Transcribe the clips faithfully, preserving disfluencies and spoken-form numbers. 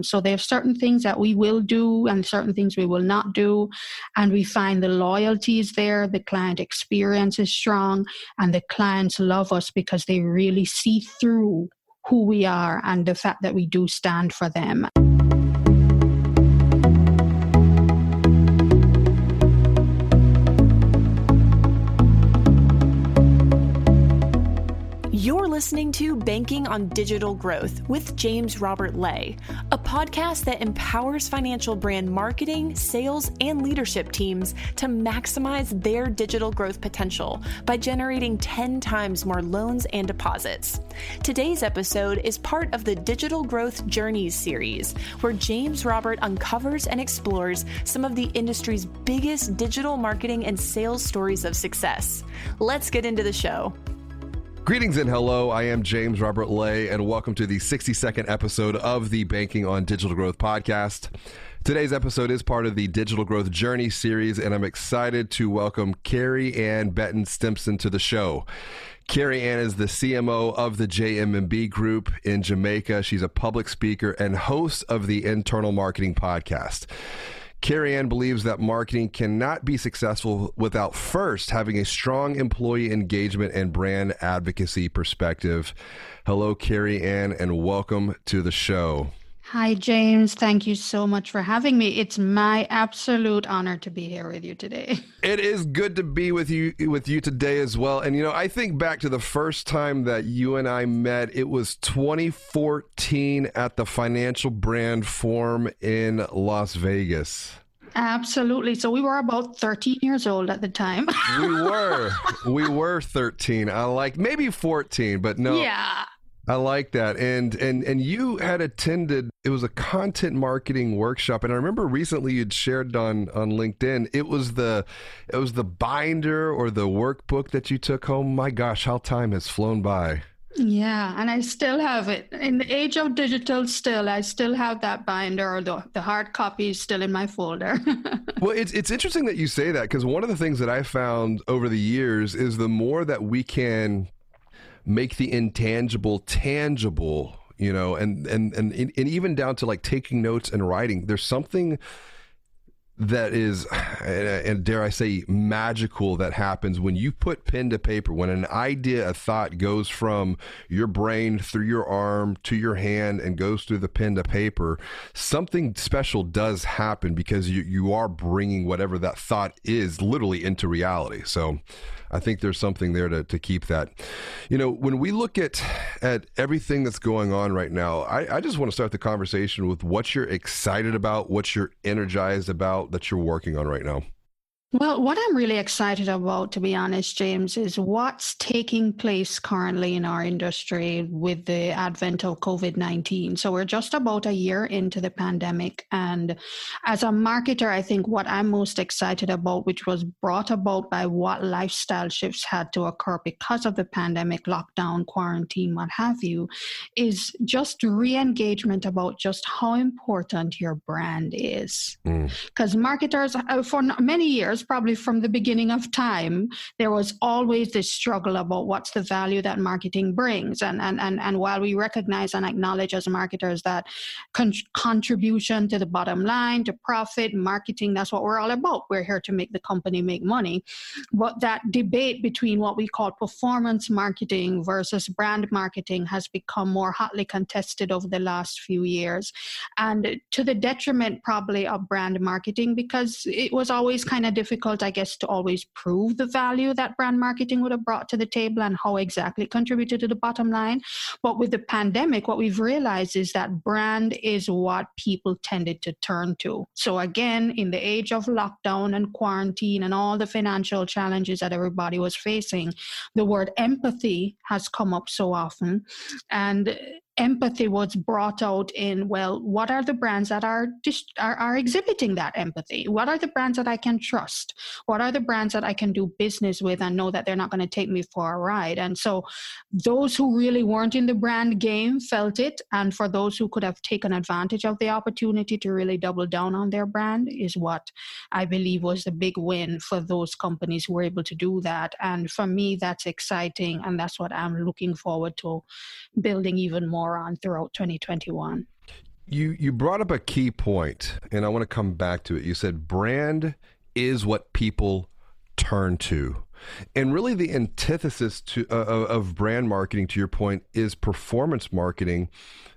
So there are certain things that we will do and certain things we will not do. And we find the loyalty is there, the client experience is strong, and the clients love us because they really see through who we are and the fact that we do stand for them. You're listening to Banking on Digital Growth with James Robert Lay, a podcast that empowers financial brand marketing, sales, and leadership teams to maximize their digital growth potential by generating ten times more loans and deposits. Today's episode is part of the Digital Growth Journeys series, where James Robert uncovers and explores some of the industry's biggest digital marketing and sales stories of success. Let's get into the show. Greetings and hello, I am James Robert Lay, and welcome to the sixty-second episode of the Banking on Digital Growth podcast. Today's episode is part of the Digital Growth Journey series, and I'm excited to welcome Kerry-Ann Betton Stimson to the show. Kerry-Ann is the C M O of the J M M B Group in Jamaica. She's a public speaker and host of the Internal Marketing Podcast. Kerry-Ann believes that marketing cannot be successful without first having a strong employee engagement and brand advocacy perspective. Hello, Kerry-Ann, and welcome to the show. Hi, James. Thank you so much for having me. It's my absolute honor to be here with you today. It is good to be with you with you today as well. And, you know, I think back to the first time that you and I met. It was twenty fourteen at the Financial Brand Forum in Las Vegas. Absolutely. So we were about thirteen years old at the time. We were. We were thirteen. I like maybe fourteen, but no. Yeah. I like that. And, and and you had attended, it was a content marketing workshop. And I remember recently you'd shared on, on LinkedIn, it was the it was the binder or the workbook that you took home. My gosh, how time has flown by. Yeah, and I still have it. In the age of digital still, I still have that binder, or the, the hard copy is still in my folder. Well, it's it's interesting that you say that, because one of the things that I found over the years is the more that we can make the intangible tangible, you know, and, and, and, and even down to like taking notes and writing, there's something that is, and dare I say, magical that happens when you put pen to paper, when an idea, a thought goes from your brain through your arm to your hand and goes through the pen to paper. Something special does happen because you, you are bringing whatever that thought is literally into reality. So I think there's something there to, to keep that. You know, when we look at at everything that's going on right now, I, I just want to start the conversation with what you're excited about, what you're energized about that you're working on right now. Well, what I'm really excited about, to be honest, James, is what's taking place currently in our industry with the advent of COVID nineteen. So we're just about a year into the pandemic. And as a marketer, I think what I'm most excited about, which was brought about by what lifestyle shifts had to occur because of the pandemic, lockdown, quarantine, what have you, is just re-engagement about just how important your brand is. Because mm. marketers, for many years, probably from the beginning of time, there was always this struggle about what's the value that marketing brings. And and and, and while we recognize and acknowledge as marketers that con- contribution to the bottom line, to profit, marketing, that's what we're all about. We're here to make the company make money. But that debate between what we call performance marketing versus brand marketing has become more hotly contested over the last few years, and to the detriment probably of brand marketing, because it was always kind of difficult. difficult, I guess, to always prove the value that brand marketing would have brought to the table and how exactly it contributed to the bottom line. But with the pandemic, what we've realized is that brand is what people tended to turn to. So again, in the age of lockdown and quarantine and all the financial challenges that everybody was facing, the word empathy has come up so often. And empathy was brought out in, well, what are the brands that are, are are exhibiting that empathy? What are the brands that I can trust? What are the brands that I can do business with and know that they're not going to take me for a ride? And so those who really weren't in the brand game felt it. And for those who could have taken advantage of the opportunity to really double down on their brand is what I believe was the big win for those companies who were able to do that. And for me, that's exciting. And that's what I'm looking forward to building even more on throughout twenty twenty-one. You you brought up a key point, and I want to come back to it. You said brand is what people turn to. And really the antithesis to uh, of brand marketing, to your point, is performance marketing.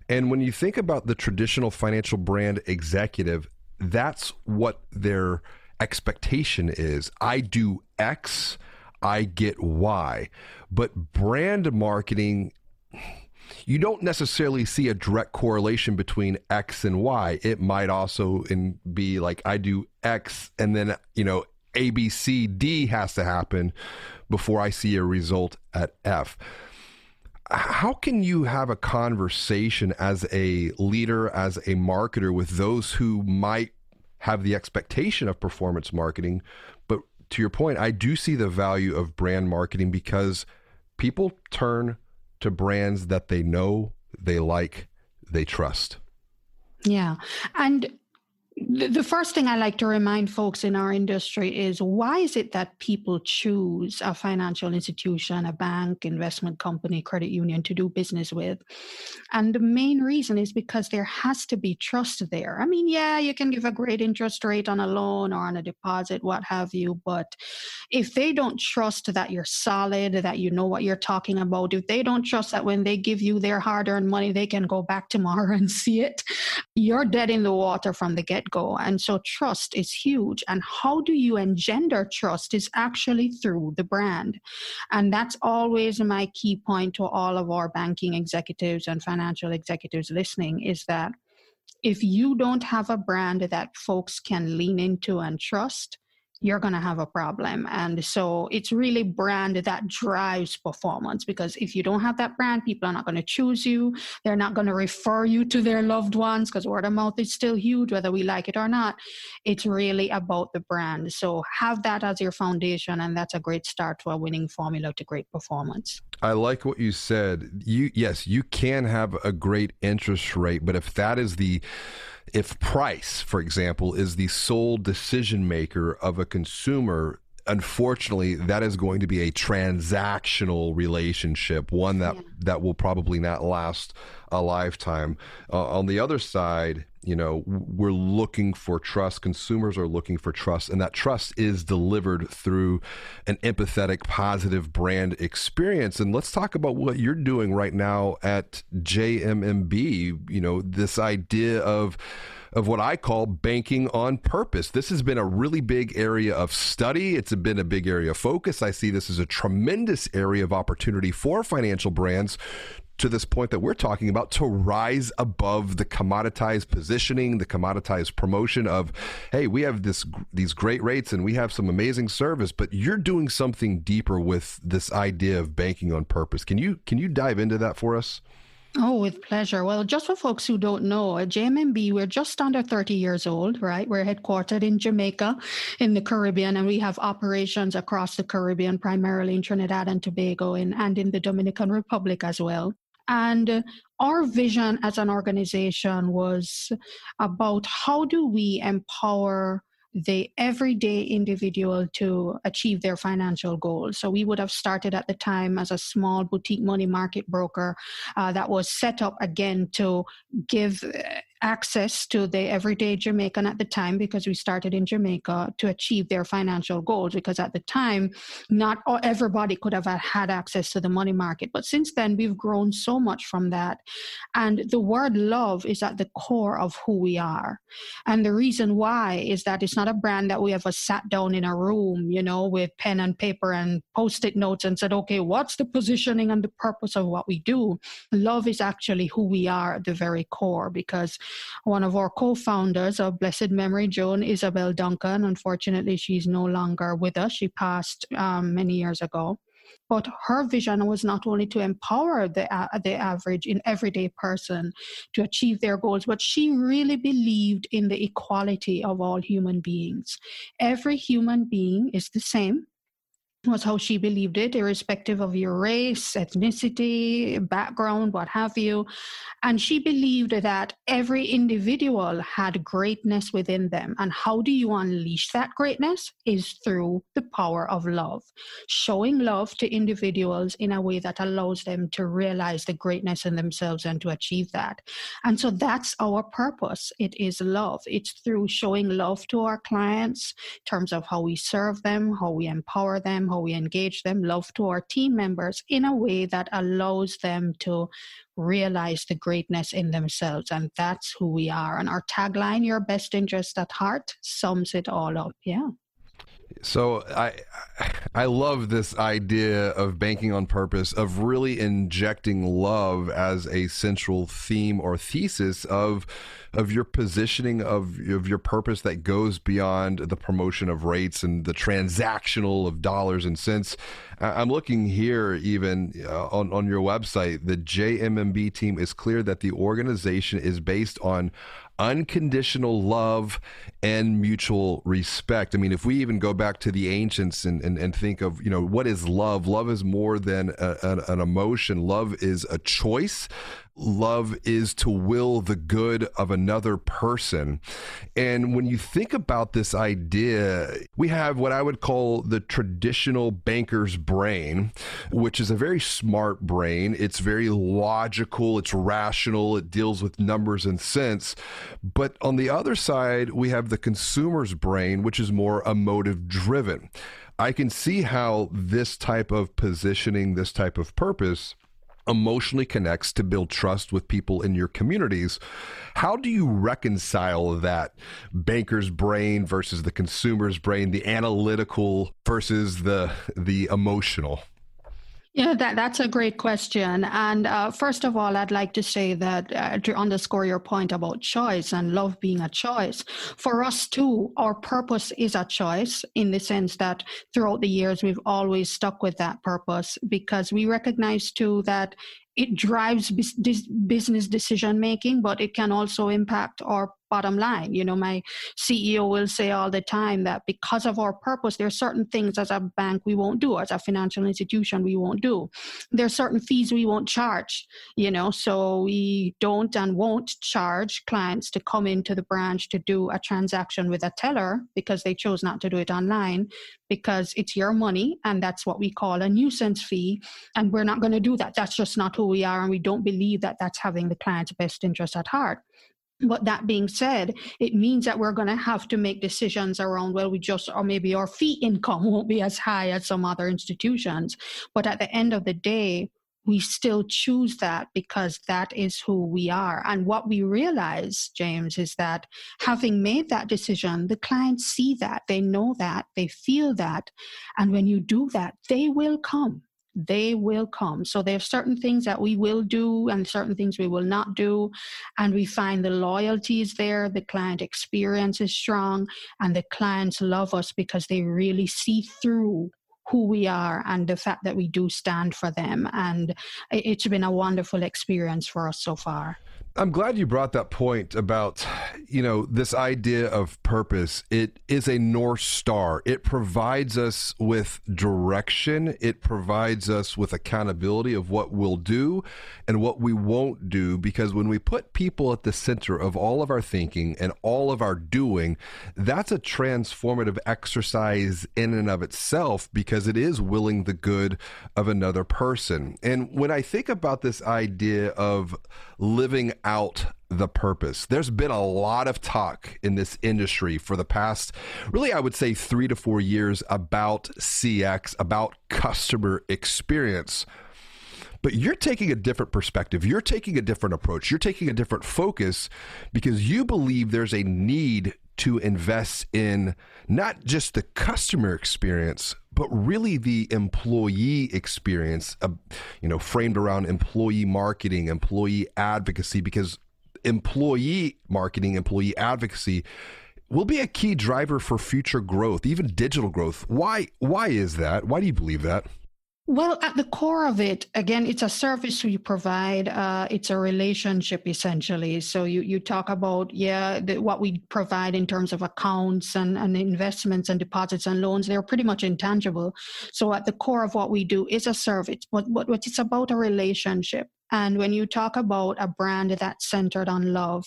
And when you think about the traditional financial brand executive, that's what their expectation is. I do X, I get Y. But brand marketing, you don't necessarily see a direct correlation between X and Y. It might also in be like, I do X and then, you know, A, B, C, D has to happen before I see a result at F. How can you have a conversation as a leader, as a marketer, with those who might have the expectation of performance marketing? But to your point, I do see the value of brand marketing because people turn to brands that they know, they like, they trust. Yeah. And the first thing I like to remind folks in our industry is, why is it that people choose a financial institution, a bank, investment company, credit union to do business with? And the main reason is because there has to be trust there. I mean, yeah, you can give a great interest rate on a loan or on a deposit, what have you. But if they don't trust that you're solid, that you know what you're talking about, if they don't trust that when they give you their hard-earned money, they can go back tomorrow and see it, you're dead in the water from the get-go. And so trust is huge. And how do you engender trust is actually through the brand. And that's always my key point to all of our banking executives and financial executives listening, is that if you don't have a brand that folks can lean into and trust, you're going to have a problem. And so it's really brand that drives performance, because if you don't have that brand, people are not going to choose you. They're not going to refer you to their loved ones, because word of mouth is still huge, whether we like it or not. It's really about the brand. So have that as your foundation, and that's a great start to a winning formula to great performance. I like what you said. You, yes, you can have a great interest rate, but if that is the If price, for example, is the sole decision maker of a consumer, unfortunately, that is going to be a transactional relationship, one that, yeah. that will probably not last a lifetime. Uh, on the other side, you know, we're looking for trust. Consumers are looking for trust, and that trust is delivered through an empathetic, positive brand experience. And let's talk about what you're doing right now at J M M B, you know, this idea of of what I call banking on purpose. This has been a really big area of study. It's been a big area of focus. I see this as a tremendous area of opportunity for financial brands, to this point that we're talking about, to rise above the commoditized positioning, the commoditized promotion of, hey, we have this these great rates and we have some amazing service, but you're doing something deeper with this idea of banking on purpose. Can you can you dive into that for us? Oh, with pleasure. Well, just for folks who don't know, at J M M B, we're just under thirty years old, right? We're headquartered in Jamaica, in the Caribbean, and we have operations across the Caribbean, primarily in Trinidad and Tobago and, and in the Dominican Republic as well. And our vision as an organization was about, how do we empower the everyday individual to achieve their financial goals? So we would have started at the time as a small boutique money market broker uh, that was set up again to give access to the everyday Jamaican at the time, because we started in Jamaica, to achieve their financial goals, because at the time, not everybody could have had access to the money market. But since then, we've grown so much from that. And the word love is at the core of who we are. And the reason why is that it's not a brand that we ever sat down in a room, you know, with pen and paper and post-it notes and said, okay, what's the positioning and the purpose of what we do? Love is actually who we are at the very core, because one of our co-founders of blessed memory, Joan Isabel Duncan, unfortunately, she's no longer with us. She passed um, many years ago. But her vision was not only to empower the, uh, the average and everyday person to achieve their goals, but she really believed in the equality of all human beings. Every human being is the same. was how she believed it, irrespective of your race, ethnicity, background, what have you. And she believed that every individual had greatness within them. And how do you unleash that greatness? Is through the power of love. Showing love to individuals in a way that allows them to realize the greatness in themselves and to achieve that. And so that's our purpose. It is love. It's through showing love to our clients in terms of how we serve them, how we empower them, how we engage them, love to our team members in a way that allows them to realize the greatness in themselves. And that's who we are. And our tagline, your best interest at heart, sums it all up. Yeah. So I I love this idea of banking on purpose, of really injecting love as a central theme or thesis of of your positioning of, of your purpose that goes beyond the promotion of rates and the transactional of dollars and cents. I'm looking here even uh, on, on your website, the J M M B team is clear that the organization is based on unconditional love and mutual respect. I mean, if we even go back to the ancients and, and, and think of, you know, what is love? Love is more than a, an, an emotion. Love is a choice. Love is to will the good of another person. And when you think about this idea, we have what I would call the traditional banker's brain, which is a very smart brain. It's very logical, it's rational, it deals with numbers and cents. But on the other side, we have the consumer's brain, which is more emotive driven. I can see how this type of positioning, this type of purpose, emotionally connects to build trust with people in your communities. How do you reconcile that banker's brain versus the consumer's brain, the analytical versus the the emotional? Yeah, that, that's a great question. And uh, first of all, I'd like to say that uh, to underscore your point about choice and love being a choice, for us too, our purpose is a choice in the sense that throughout the years, we've always stuck with that purpose because we recognize too that it drives business decision-making, but it can also impact our bottom line. You know, my C E O will say all the time that because of our purpose, there are certain things as a bank we won't do, as a financial institution we won't do. There are certain fees we won't charge, you know, so we don't and won't charge clients to come into the branch to do a transaction with a teller because they chose not to do it online because it's your money and that's what we call a nuisance fee. And we're not going to do that. That's just not who we are. And we don't believe that that's having the client's best interest at heart. But that being said, it means that we're going to have to make decisions around, well, we just, or maybe our fee income won't be as high as some other institutions. But at the end of the day, we still choose that because that is who we are. And what we realize, James, is that having made that decision, the clients see that, they know that, they feel that. And when you do that, they will come. They will come. So there are certain things that we will do and certain things we will not do. And we find the loyalty is there, the client experience is strong, and the clients love us because they really see through who we are and the fact that we do stand for them. And it's been a wonderful experience for us so far. I'm glad you brought that point about, you know, this idea of purpose. It is a North Star. It provides us with direction. It provides us with accountability of what we'll do and what we won't do, because when we put people at the center of all of our thinking and all of our doing, that's a transformative exercise in and of itself, because it is willing the good of another person. And when I think about this idea of living out the purpose, there's been a lot of talk in this industry for the past, really, I would say three to four years about C X, about customer experience. But you're taking a different perspective. You're taking a different approach. You're taking a different focus because you believe there's a need to invest in not just the customer experience, but really the employee experience, uh, you know, framed around employee marketing, employee advocacy, because employee marketing, employee advocacy will be a key driver for future growth, even digital growth. Why, why is that? Why do you believe that? Well, at the core of it, again, it's a service we provide. Uh, it's a relationship, essentially. So you, you talk about, yeah, the, what we provide in terms of accounts and, and investments and deposits and loans, they're pretty much intangible. So at the core of what we do is a service, but what, what it's about a relationship. And when you talk about a brand that's centered on love,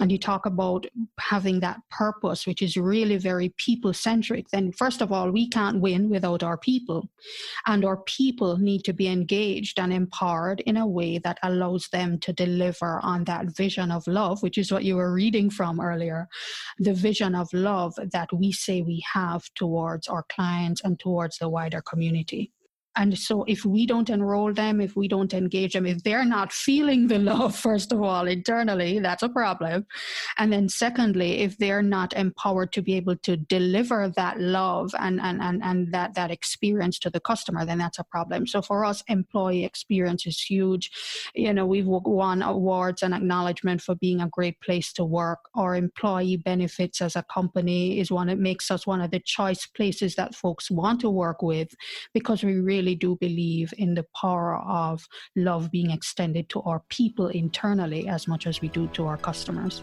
and you talk about having that purpose, which is really very people-centric, then first of all, we can't win without our people. And our people need to be engaged and empowered in a way that allows them to deliver on that vision of love, which is what you were reading from earlier, the vision of love that we say we have towards our clients and towards the wider community. And so if we don't enroll them, if we don't engage them, if they're not feeling the love, first of all, internally, that's a problem. And then secondly, if they're not empowered to be able to deliver that love and, and, and, and that, that experience to the customer, then that's a problem. So for us, employee experience is huge. You know, we've won awards and acknowledgement for being a great place to work. Our employee benefits as a company is one that makes us one of the choice places that folks want to work with, because we really do believe in the power of love being extended to our people internally as much as we do to our customers.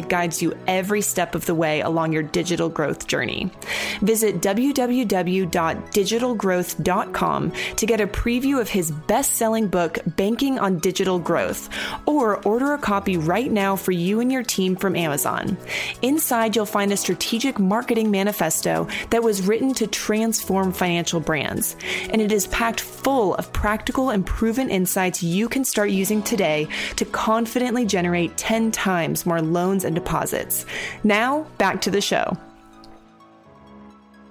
guides you every step of the way along your digital growth journey. Visit w w w dot digital growth dot com to get a preview of his best-selling book, Banking on Digital Growth, or order a copy right now for you and your team from Amazon. Inside, you'll find a strategic marketing manifesto that was written to transform financial brands, and it is packed full of practical and proven insights you can start using today to confidently generate ten times more loans and deposits. Now, back to the show.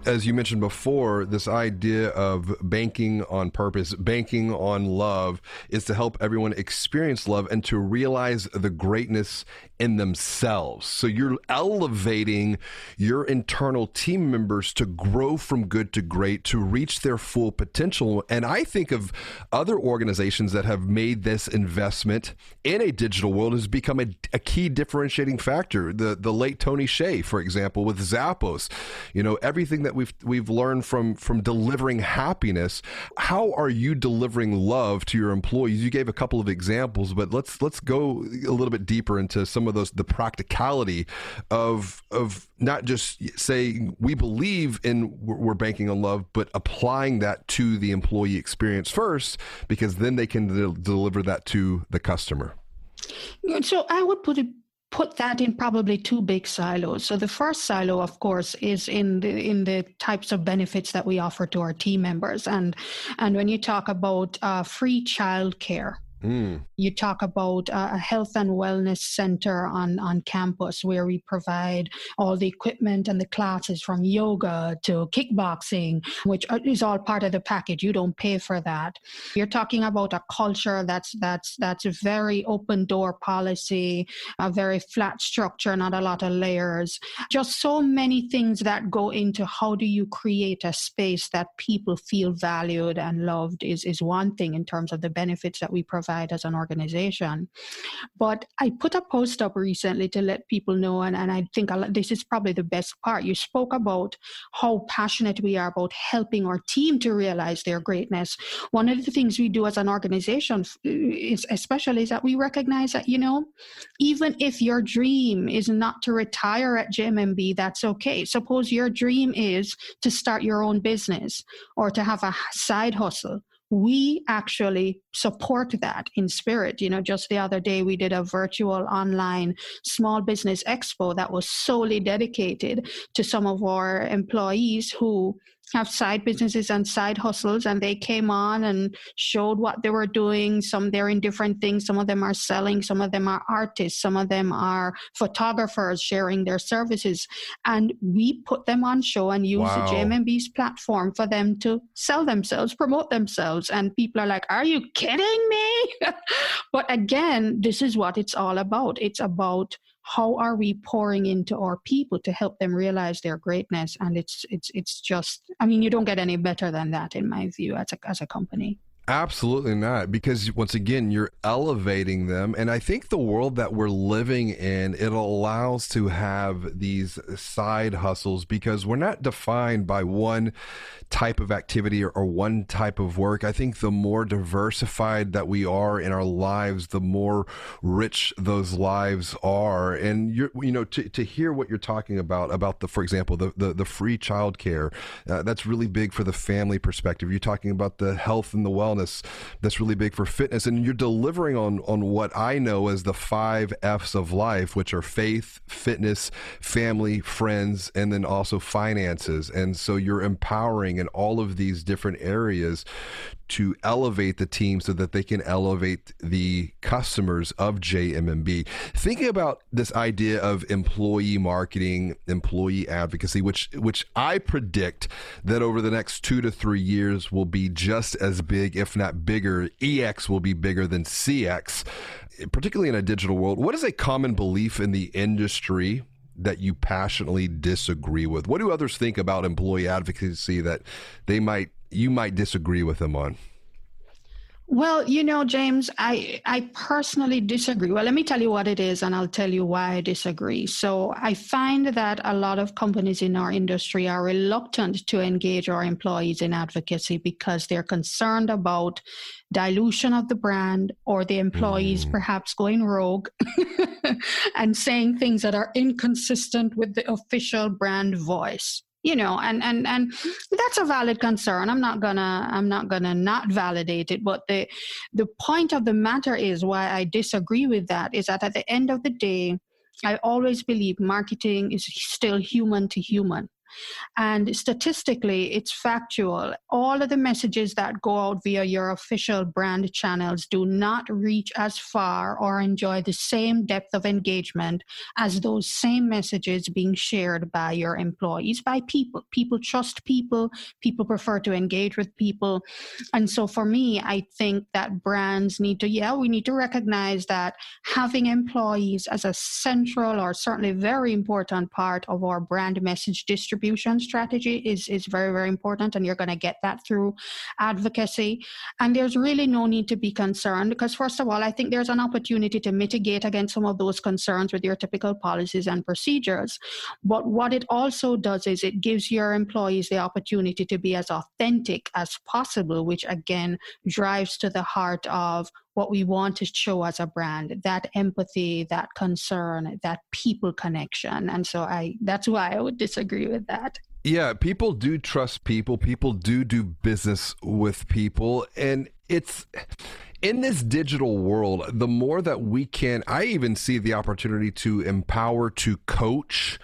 As you mentioned before, this idea of banking on purpose, banking on love, is to help everyone experience love and to realize the greatness in themselves. So you're elevating your internal team members to grow from good to great, to reach their full potential. And I think of other organizations that have made this investment in a digital world has become a, a key differentiating factor. The the late Tony Hsieh, for example, with Zappos, you know, everything that that we've we've learned from from delivering happiness. How are you delivering love to your employees? You gave a couple of examples, but let's let's go a little bit deeper into some of those, the practicality of of not just saying we believe in we're banking on love, but applying that to the employee experience first, because then they can de- deliver that to the customer. So I would put it put that in probably two big silos. So the first silo, of course, is in the, in the types of benefits that we offer to our team members. And, and when you talk about uh, free childcare, Mm. you talk about uh, a health and wellness center on, on campus where we provide all the equipment and the classes from yoga to kickboxing, which is all part of the package. You don't pay for that. You're talking about a culture that's that's that's a very open door policy, a very flat structure, not a lot of layers. Just so many things that go into how do you create a space that people feel valued and loved is, is one thing in terms of the benefits that we provide as an organization. But I put a post up recently to let people know, and, and I think this is probably the best part. You spoke about how passionate we are about helping our team to realize their greatness. One of the things we do as an organization is especially is that we recognize that, you know, even if your dream is not to retire at J M M B, that's okay. Suppose your dream is to start your own business or to have a side hustle. We actually support that in spirit. You know, just the other day, we did a virtual online small business expo that was solely dedicated to some of our employees who have side businesses and side hustles, and they came on and showed what they were doing. Some they're in different things. Some of them are selling. Some of them are artists. Some of them are photographers sharing their services. And we put them on show and use wow. the J M M B's platform for them to sell themselves, promote themselves. And people are like, are you kidding me? But again, this is what it's all about. It's about how are we pouring into our people to help them realize their greatness? And it's it's it's just, I mean, you don't get any better than that, in my view, as a as a company. Absolutely not, because once again, you're elevating them. And I think the world that we're living in, it allows to have these side hustles because we're not defined by one type of activity or, or one type of work. I think the more diversified that we are in our lives, the more rich those lives are. And you're, you know, to, to hear what you're talking about, about the, for example, the, the, the free childcare, uh, that's really big for the family perspective. You're talking about the health and the wellness. That's really big for fitness. And you're delivering on, on what I know as the five F's of life, which are faith, fitness, family, friends, and then also finances. And so you're empowering in all of these different areas to elevate the team so that they can elevate the customers of J M M B. Thinking about this idea of employee marketing, employee advocacy, which which I predict that over the next two to three years will be just as big, if not bigger. E X will be bigger than C X, particularly in a digital world. What is a common belief in the industry that you passionately disagree with? What do others think about employee advocacy that they might you might disagree with them on? Well, you know, James, I, I personally disagree. Well, let me tell you what it is, and I'll tell you why I disagree. So I find that a lot of companies in our industry are reluctant to engage our employees in advocacy because they're concerned about dilution of the brand or the employees mm. perhaps going rogue and saying things that are inconsistent with the official brand voice. You know, and, and, and that's a valid concern. I'm not gonna, I'm not gonna not validate it. But the, the point of the matter is why I disagree with that is that at the end of the day, I always believe marketing is still human to human. And statistically, it's factual. All of the messages that go out via your official brand channels do not reach as far or enjoy the same depth of engagement as those same messages being shared by your employees, by people. People trust people. People prefer to engage with people. And so for me, I think that brands need to, yeah, we need to recognize that having employees as a central or certainly very important part of our brand message distribution strategy is, is very, very important, and you're going to get that through advocacy. And there's really no need to be concerned because, first of all, I think there's an opportunity to mitigate against some of those concerns with your typical policies and procedures. But what it also does is it gives your employees the opportunity to be as authentic as possible, which again drives to the heart of what we want to show as a brand, that empathy, that concern, that people connection. And so I, that's why I would disagree with that. Yeah, people do trust people. People do do business with people. And it's in this digital world, the more that we can, I even see the opportunity to empower, to coach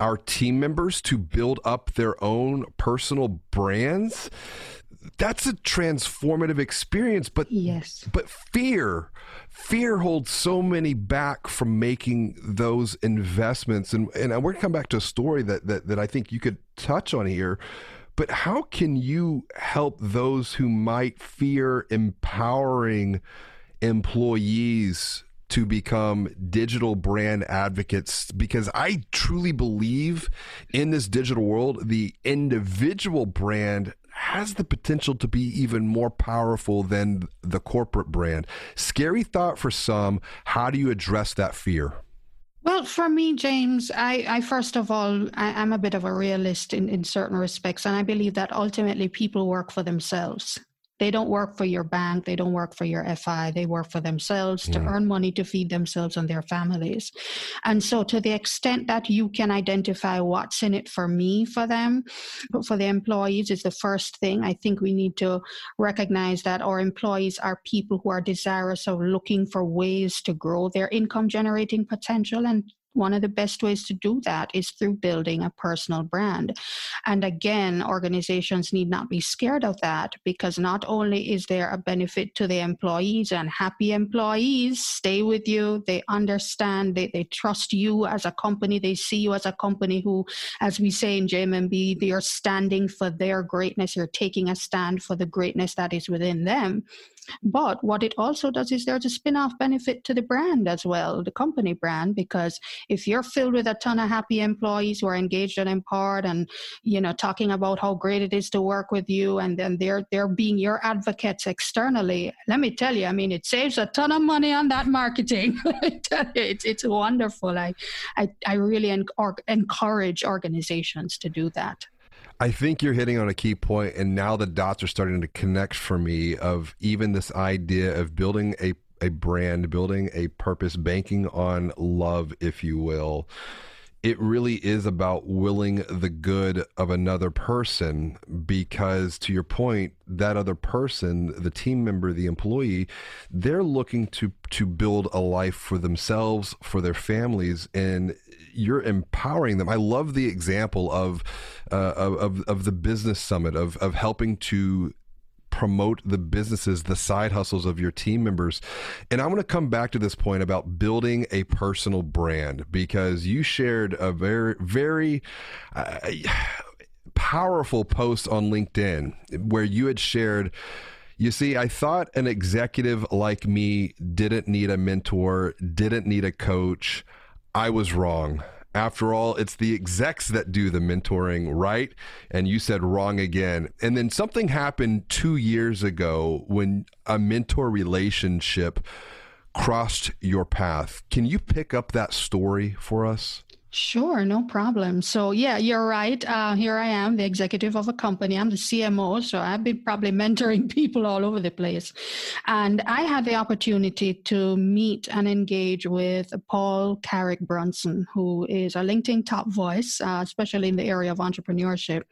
our team members to build up their own personal brands. That's a transformative experience, but yes. but fear, fear holds so many back from making those investments. And and we're going to come back to a story that, that, that I think you could touch on here, but how can you help those who might fear empowering employees to become digital brand advocates? Because I truly believe in this digital world, the individual brand has the potential to be even more powerful than the corporate brand. Scary thought for some. How do you address that fear? Well, for me, James, I, I first of all, I, I'm a bit of a realist in, in certain respects. And I believe that ultimately people work for themselves. They don't work for your bank. They don't work for your F I. They work for themselves yeah. to earn money to feed themselves and their families. And so to the extent that you can identify what's in it for me, for them, but for the employees is the first thing. I think we need to recognize that our employees are people who are desirous of looking for ways to grow their income generating potential and one of the best ways to do that is through building a personal brand. And again, organizations need not be scared of that, because not only is there a benefit to the employees, and happy employees stay with you, they understand, they, they trust you as a company, they see you as a company who, as we say in J M M B, they are standing for their greatness, you're taking a stand for the greatness that is within them. But what it also does is there's a spin-off benefit to the brand as well, the company brand, because if you're filled with a ton of happy employees who are engaged and empowered and, you know, talking about how great it is to work with you, and then they're they're being your advocates externally, let me tell you, I mean, it saves a ton of money on that marketing. I tell you, it's, it's wonderful. I, I, I really en- or- encourage organizations to do that. I think you're hitting on a key point, and now the dots are starting to connect for me of even this idea of building a, a brand, building a purpose, banking on love, if you will. It really is about willing the good of another person, because to your point, that other person, the team member, the employee, they're looking to to build a life for themselves, for their families, and you're empowering them. I love the example of uh, of of the business summit, of of helping to promote the businesses, the side hustles of your team members. And I'm going to come back to this point about building a personal brand, because you shared a very, very uh, powerful post on LinkedIn where you had shared, you see, I thought an executive like me didn't need a mentor, didn't need a coach. I was wrong. After all, it's the execs that do the mentoring, right? And you said wrong again. And then something happened two years ago when a mentor relationship crossed your path. Can you pick up that story for us? Sure, no problem. So yeah, you're right. Uh, here I am, the executive of a company. I'm the C M O, so I've been probably mentoring people all over the place. And I had the opportunity to meet and engage with Paul Carrick Brunson, who is a LinkedIn top voice, uh, especially in the area of entrepreneurship.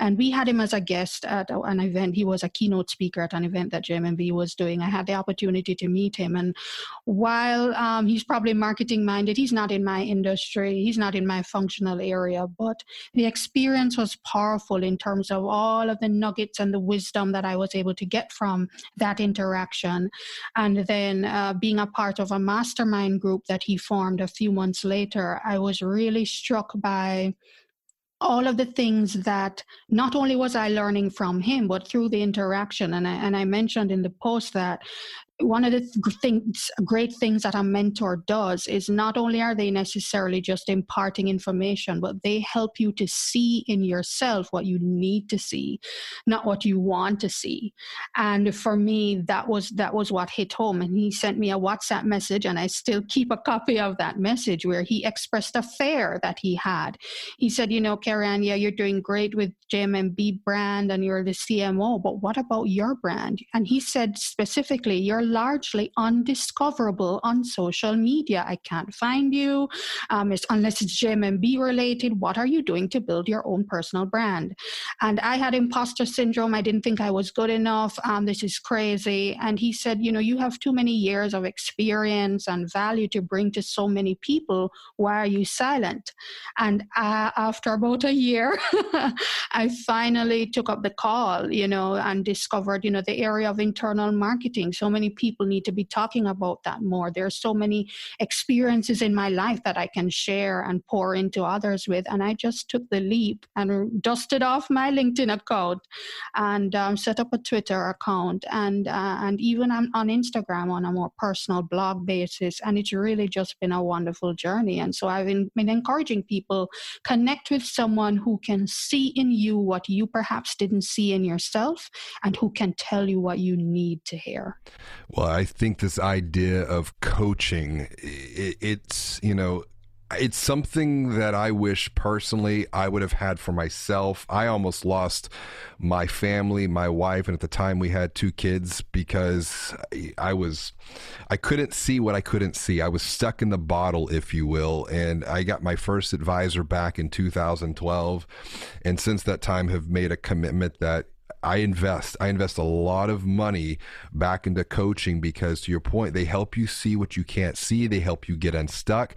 And we had him as a guest at an event. He was a keynote speaker at an event that J M M B was doing. I had the opportunity to meet him. And while um, he's probably marketing minded, he's not in my industry. He's He's not in my functional area, but the experience was powerful in terms of all of the nuggets and the wisdom that I was able to get from that interaction. And then uh, being a part of a mastermind group that he formed a few months later, I was really struck by all of the things that not only was I learning from him, but through the interaction. And I, and I mentioned in the post that one of the th- things, great things that a mentor does is not only are they necessarily just imparting information, but they help you to see in yourself what you need to see, not what you want to see. And for me, that was that was what hit home. And he sent me a WhatsApp message, and I still keep a copy of that message, where he expressed a fear that he had. He said, you know, Kerry-Ann, yeah, you're doing great with J M M B brand and you're the C M O, but what about your brand? And he said specifically, you're largely undiscoverable on social media. I can't find you um, it's, unless it's J M M B related. What are you doing to build your own personal brand? And I had imposter syndrome. I didn't think I was good enough. Um, this is crazy. And he said, you know, you have too many years of experience and value to bring to so many people. Why are you silent? And uh, after about a year, I finally took up the call, you know, and discovered, you know, the area of internal marketing. So many people people need to be talking about that more. There are so many experiences in my life that I can share and pour into others with. And I just took the leap and dusted off my LinkedIn account and um, set up a Twitter account and uh, and even on, on Instagram on a more personal blog basis. And it's really just been a wonderful journey. And so I've been, been encouraging people, connect with someone who can see in you what you perhaps didn't see in yourself and who can tell you what you need to hear. Well, I think this idea of coaching, it, it's, you know, it's something that I wish personally I would have had for myself. I almost lost my family, my wife, and at the time we had two kids because I was, I couldn't see what I couldn't see. I was stuck in the bottle, if you will. And I got my first advisor back in two thousand twelve. And since that time have made a commitment that I invest, I invest a lot of money back into coaching because, to your point, they help you see what you can't see. They help you get unstuck.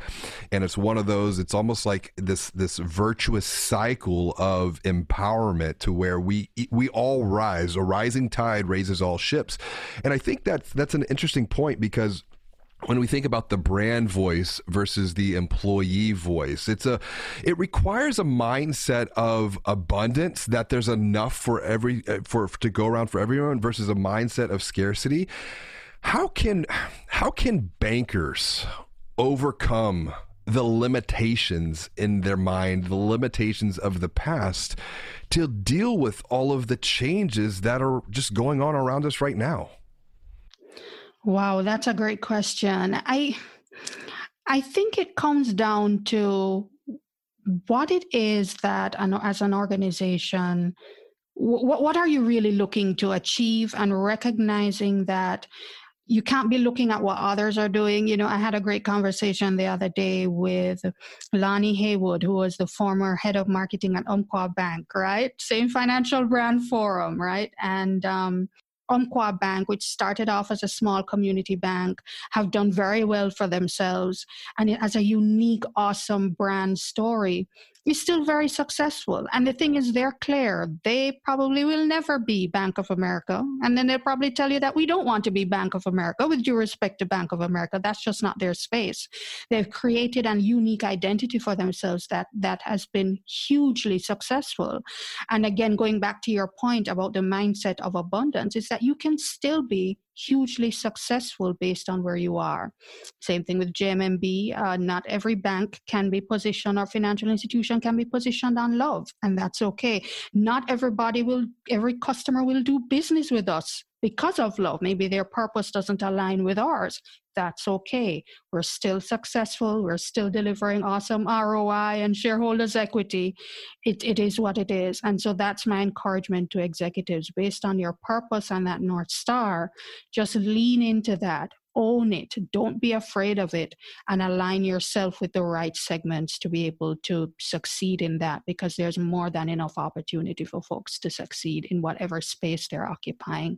And it's one of those, it's almost like this, this virtuous cycle of empowerment to where we, we all rise. A rising tide raises all ships. And I think that's, that's an interesting point because when we think about the brand voice versus the employee voice, it's a, it requires a mindset of abundance, that there's enough for every, for, to go around for everyone, versus a mindset of scarcity. How can, how can bankers overcome the limitations in their mind, the limitations of the past, to deal with all of the changes that are just going on around us right now? Wow, that's a great question. I I think it comes down to what it is that an, as an organization, what what are you really looking to achieve, and recognizing that you can't be looking at what others are doing. You know, I had a great conversation the other day with Lonnie Haywood, who was the former head of marketing at Umpqua Bank, right? Same Financial Brand Forum, right? And um Umpqua Bank, which started off as a small community bank, have done very well for themselves, and it has a unique, awesome brand story. It's still very successful. And the thing is, they're clear. They probably will never be Bank of America. And then they'll probably tell you that we don't want to be Bank of America, with due respect to Bank of America. That's just not their space. They've created a unique identity for themselves that, that has been hugely successful. And again, going back to your point about the mindset of abundance, is that you can still be hugely successful based on where you are. Same thing with J M M B. Uh, not every bank can be positioned, or financial institution can be positioned on love, and that's okay. Not everybody will, every customer will do business with us because of love. Maybe their purpose doesn't align with ours. That's okay. We're still successful. We're still delivering awesome R O I and shareholders' equity. It, it is what it is. And so that's my encouragement to executives. Based on your purpose and that North Star, just lean into that. Own it. Don't be afraid of it, and align yourself with the right segments to be able to succeed in that, because there's more than enough opportunity for folks to succeed in whatever space they're occupying.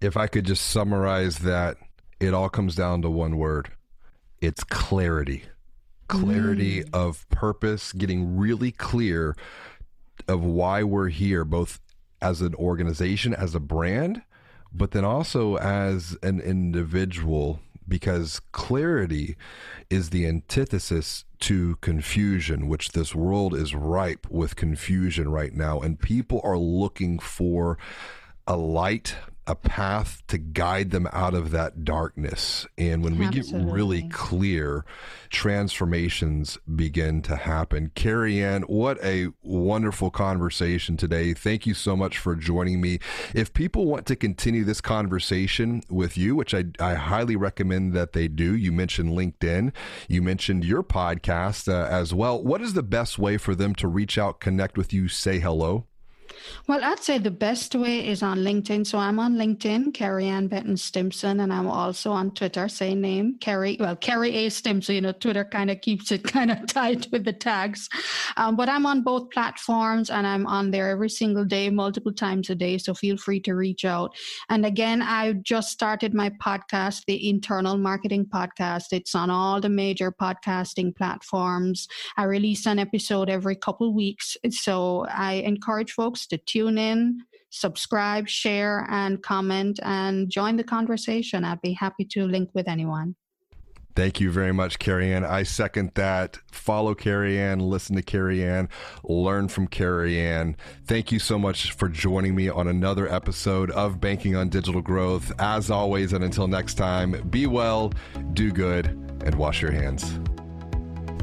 If I could just summarize that, it all comes down to one word. It's clarity. Clarity mm. of purpose, getting really clear of why we're here, both as an organization, as a brand, but then also as an individual, because clarity is the antithesis to confusion, which this world is ripe with confusion right now. And people are looking for a light, a path to guide them out of that darkness. And when we Absolutely. get really clear, transformations begin to happen. Kerry-Ann, what a wonderful conversation today. Thank you so much for joining me. If people want to continue this conversation with you, which I, I highly recommend that they do, you mentioned LinkedIn, you mentioned your podcast uh, as well. What is the best way for them to reach out, connect with you, say hello? Well, I'd say the best way is on LinkedIn. So I'm on LinkedIn, Kerry-Ann Betton Stimson, and I'm also on Twitter, same name, Kerry, well, Kerry A. Stimson. You know, Twitter kind of keeps it kind of tight with the tags. Um, but I'm on both platforms, and I'm on there every single day, multiple times a day. So feel free to reach out. And again, I just started my podcast, the Internal Marketing Podcast. It's on all the major podcasting platforms. I release an episode every couple weeks. So I encourage folks to tune in, subscribe, share, and comment, and join the conversation. I'd be happy to link with anyone. Thank you very much, Kerry-Ann. I second that. Follow Kerry-Ann, listen to Kerry-Ann, learn from Kerry-Ann. Thank you so much for joining me on another episode of Banking on Digital Growth. As always, and until next time, be well, do good, and wash your hands.